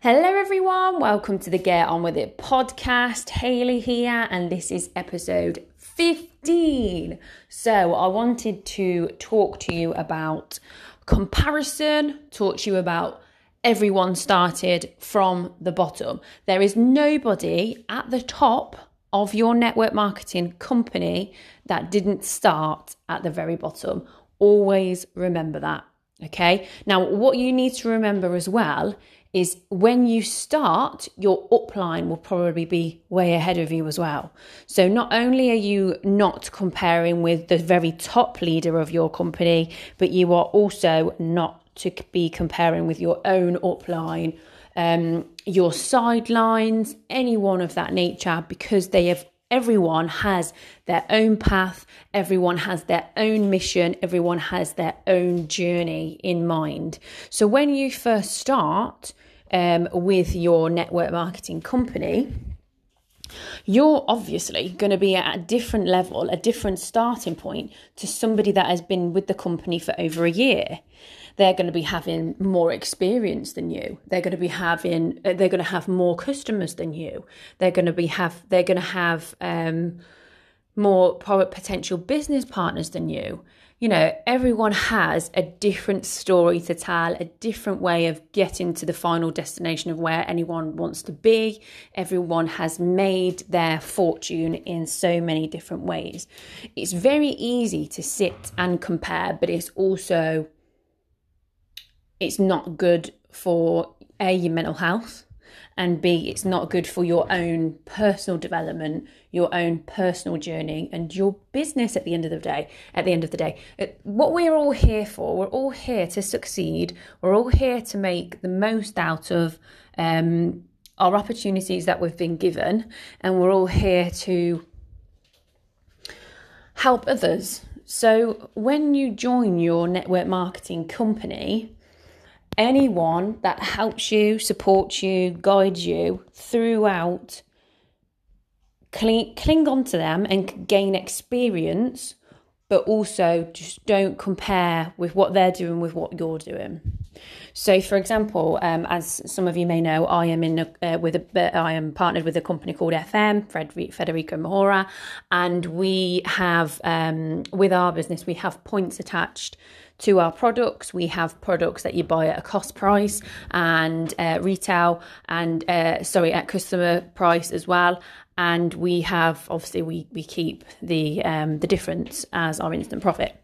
Hello everyone, welcome to the Get On With It podcast. Hayley here, and this is episode 15. So I wanted to talk to you about comparison, talk to you about everyone started from the bottom. There is nobody at the top of your network marketing company that didn't start at the very bottom. Always remember that, okay? Now, what you need to remember as well is when you start, your upline will probably be way ahead of you as well. So not only are you not comparing with the very top leader of your company, but you are also not to be comparing with your own upline, your sidelines, anyone of that nature, because everyone has their own path, everyone has their own mission, everyone has their own journey in mind. So when you first start with your network marketing company, you're obviously going to be at a different level, a different starting point to somebody that has been with the company for over a year. They're going to be having more experience than you. They're going to be having, they're going to have more customers than you. They're going to be have more potential business partners than you. You know, everyone has a different story to tell, a different way of getting to the final destination of where anyone wants to be. Everyone has made their fortune in so many different ways. It's very easy to sit and compare, but it's not good for A, your mental health, and B, it's not good for your own personal development, your own personal journey, and your business at the end of the day. What we're all here for, we're all here to succeed. We're all here to make the most out of our opportunities that we've been given. And we're all here to help others. So when you join your network marketing company, anyone that helps you, supports you, guides you throughout, cling on to them and gain experience, but also just don't compare with what they're doing with what you're doing. So, for example, as some of you may know, I am I am partnered with a company called FM, Federico Mora, and we have with our business we have points attached to our products. We have products that you buy at a cost price and retail, and at customer price as well. And we have obviously we keep the difference as our instant profit.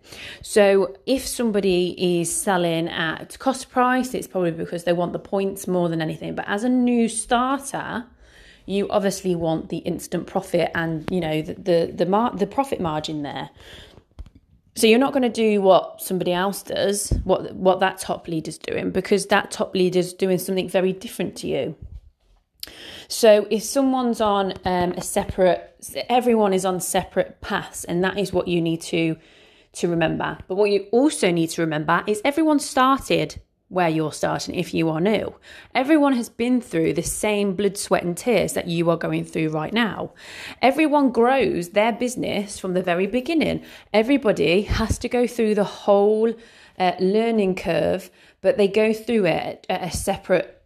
So if somebody is selling at cost price, it's probably because they want the points more than anything. But as a new starter, you obviously want the instant profit and you know the profit margin there. So you're not going to do what somebody else does, what that top leader's doing, because that top leader's doing something very different to you. So if someone's on everyone is on separate paths, and that is what you need to remember. But what you also need to remember is everyone started where you're starting if you are new. Everyone has been through the same blood, sweat and tears that you are going through right now. Everyone grows their business from the very beginning. Everybody has to go through the whole learning curve, but they go through it at separate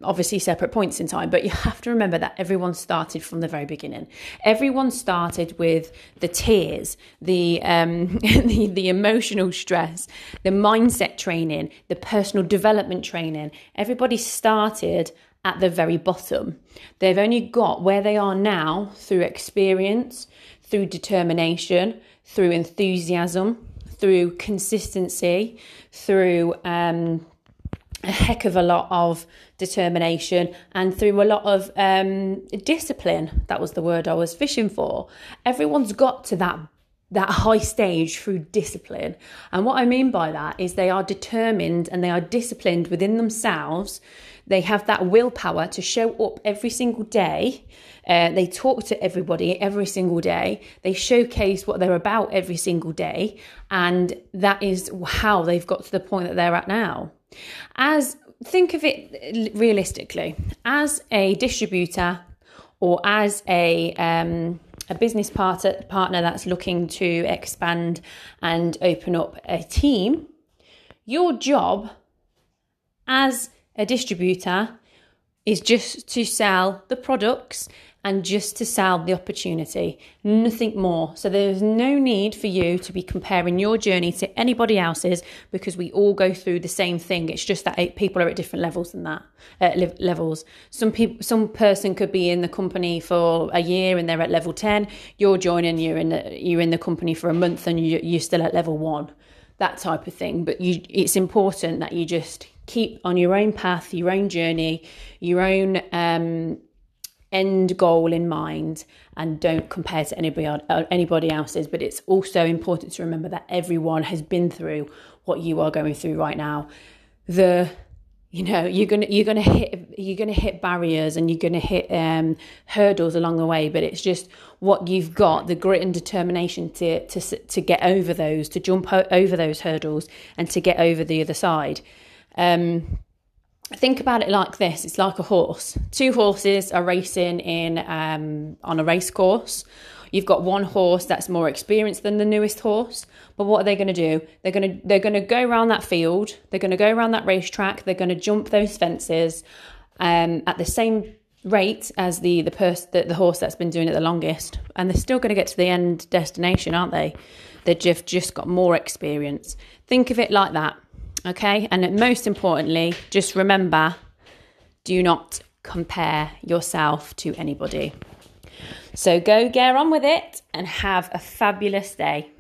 points in time. But you have to remember that everyone started from the very beginning. Everyone started with the tears, the emotional stress, the mindset training, the personal development training. Everybody started at the very bottom. They've only got where they are now through experience, through determination, through enthusiasm, through consistency, through a heck of a lot of determination, and through a lot of discipline. That was the word I was fishing for. Everyone's got to that high stage through discipline. And what I mean by that is they are determined and they are disciplined within themselves. They have that willpower to show up every single day. They talk to everybody every single day. They showcase what they're about every single day. And that is how they've got to the point that they're at now. Think of it realistically, as a distributor or as a business partner that's looking to expand and open up a team, your job as a distributor is just to sell the products and just to sell the opportunity, nothing more. So there's no need for you to be comparing your journey to anybody else's, because we all go through the same thing. It's just that people are at different levels than that, levels. Some person could be in the company for a year and they're at level 10. You're joining, you're in the company for a month and you're still at level 1. That type of thing. But it's important that you just keep on your own path, your own journey, your own end goal in mind, and don't compare to anybody else's. But it's also important to remember that everyone has been through what you are going through right now. You're gonna hit barriers and you're gonna hit hurdles along the way, but it's just what you've got, the grit and determination to get over those, to jump over those hurdles, and to get over the other side. Think about it like this: it's like a horse. Two horses are racing on a race course. You've got one horse that's more experienced than the newest horse, but what are they going to do? They're going to go around that field. They're going to go around that racetrack. They're going to jump those fences at the same rate as the horse that's been doing it the longest, and they're still going to get to the end destination, aren't they? They've just got more experience. Think of it like that, okay? And most importantly, just remember: do not compare yourself to anybody. So go get on with it and have a fabulous day.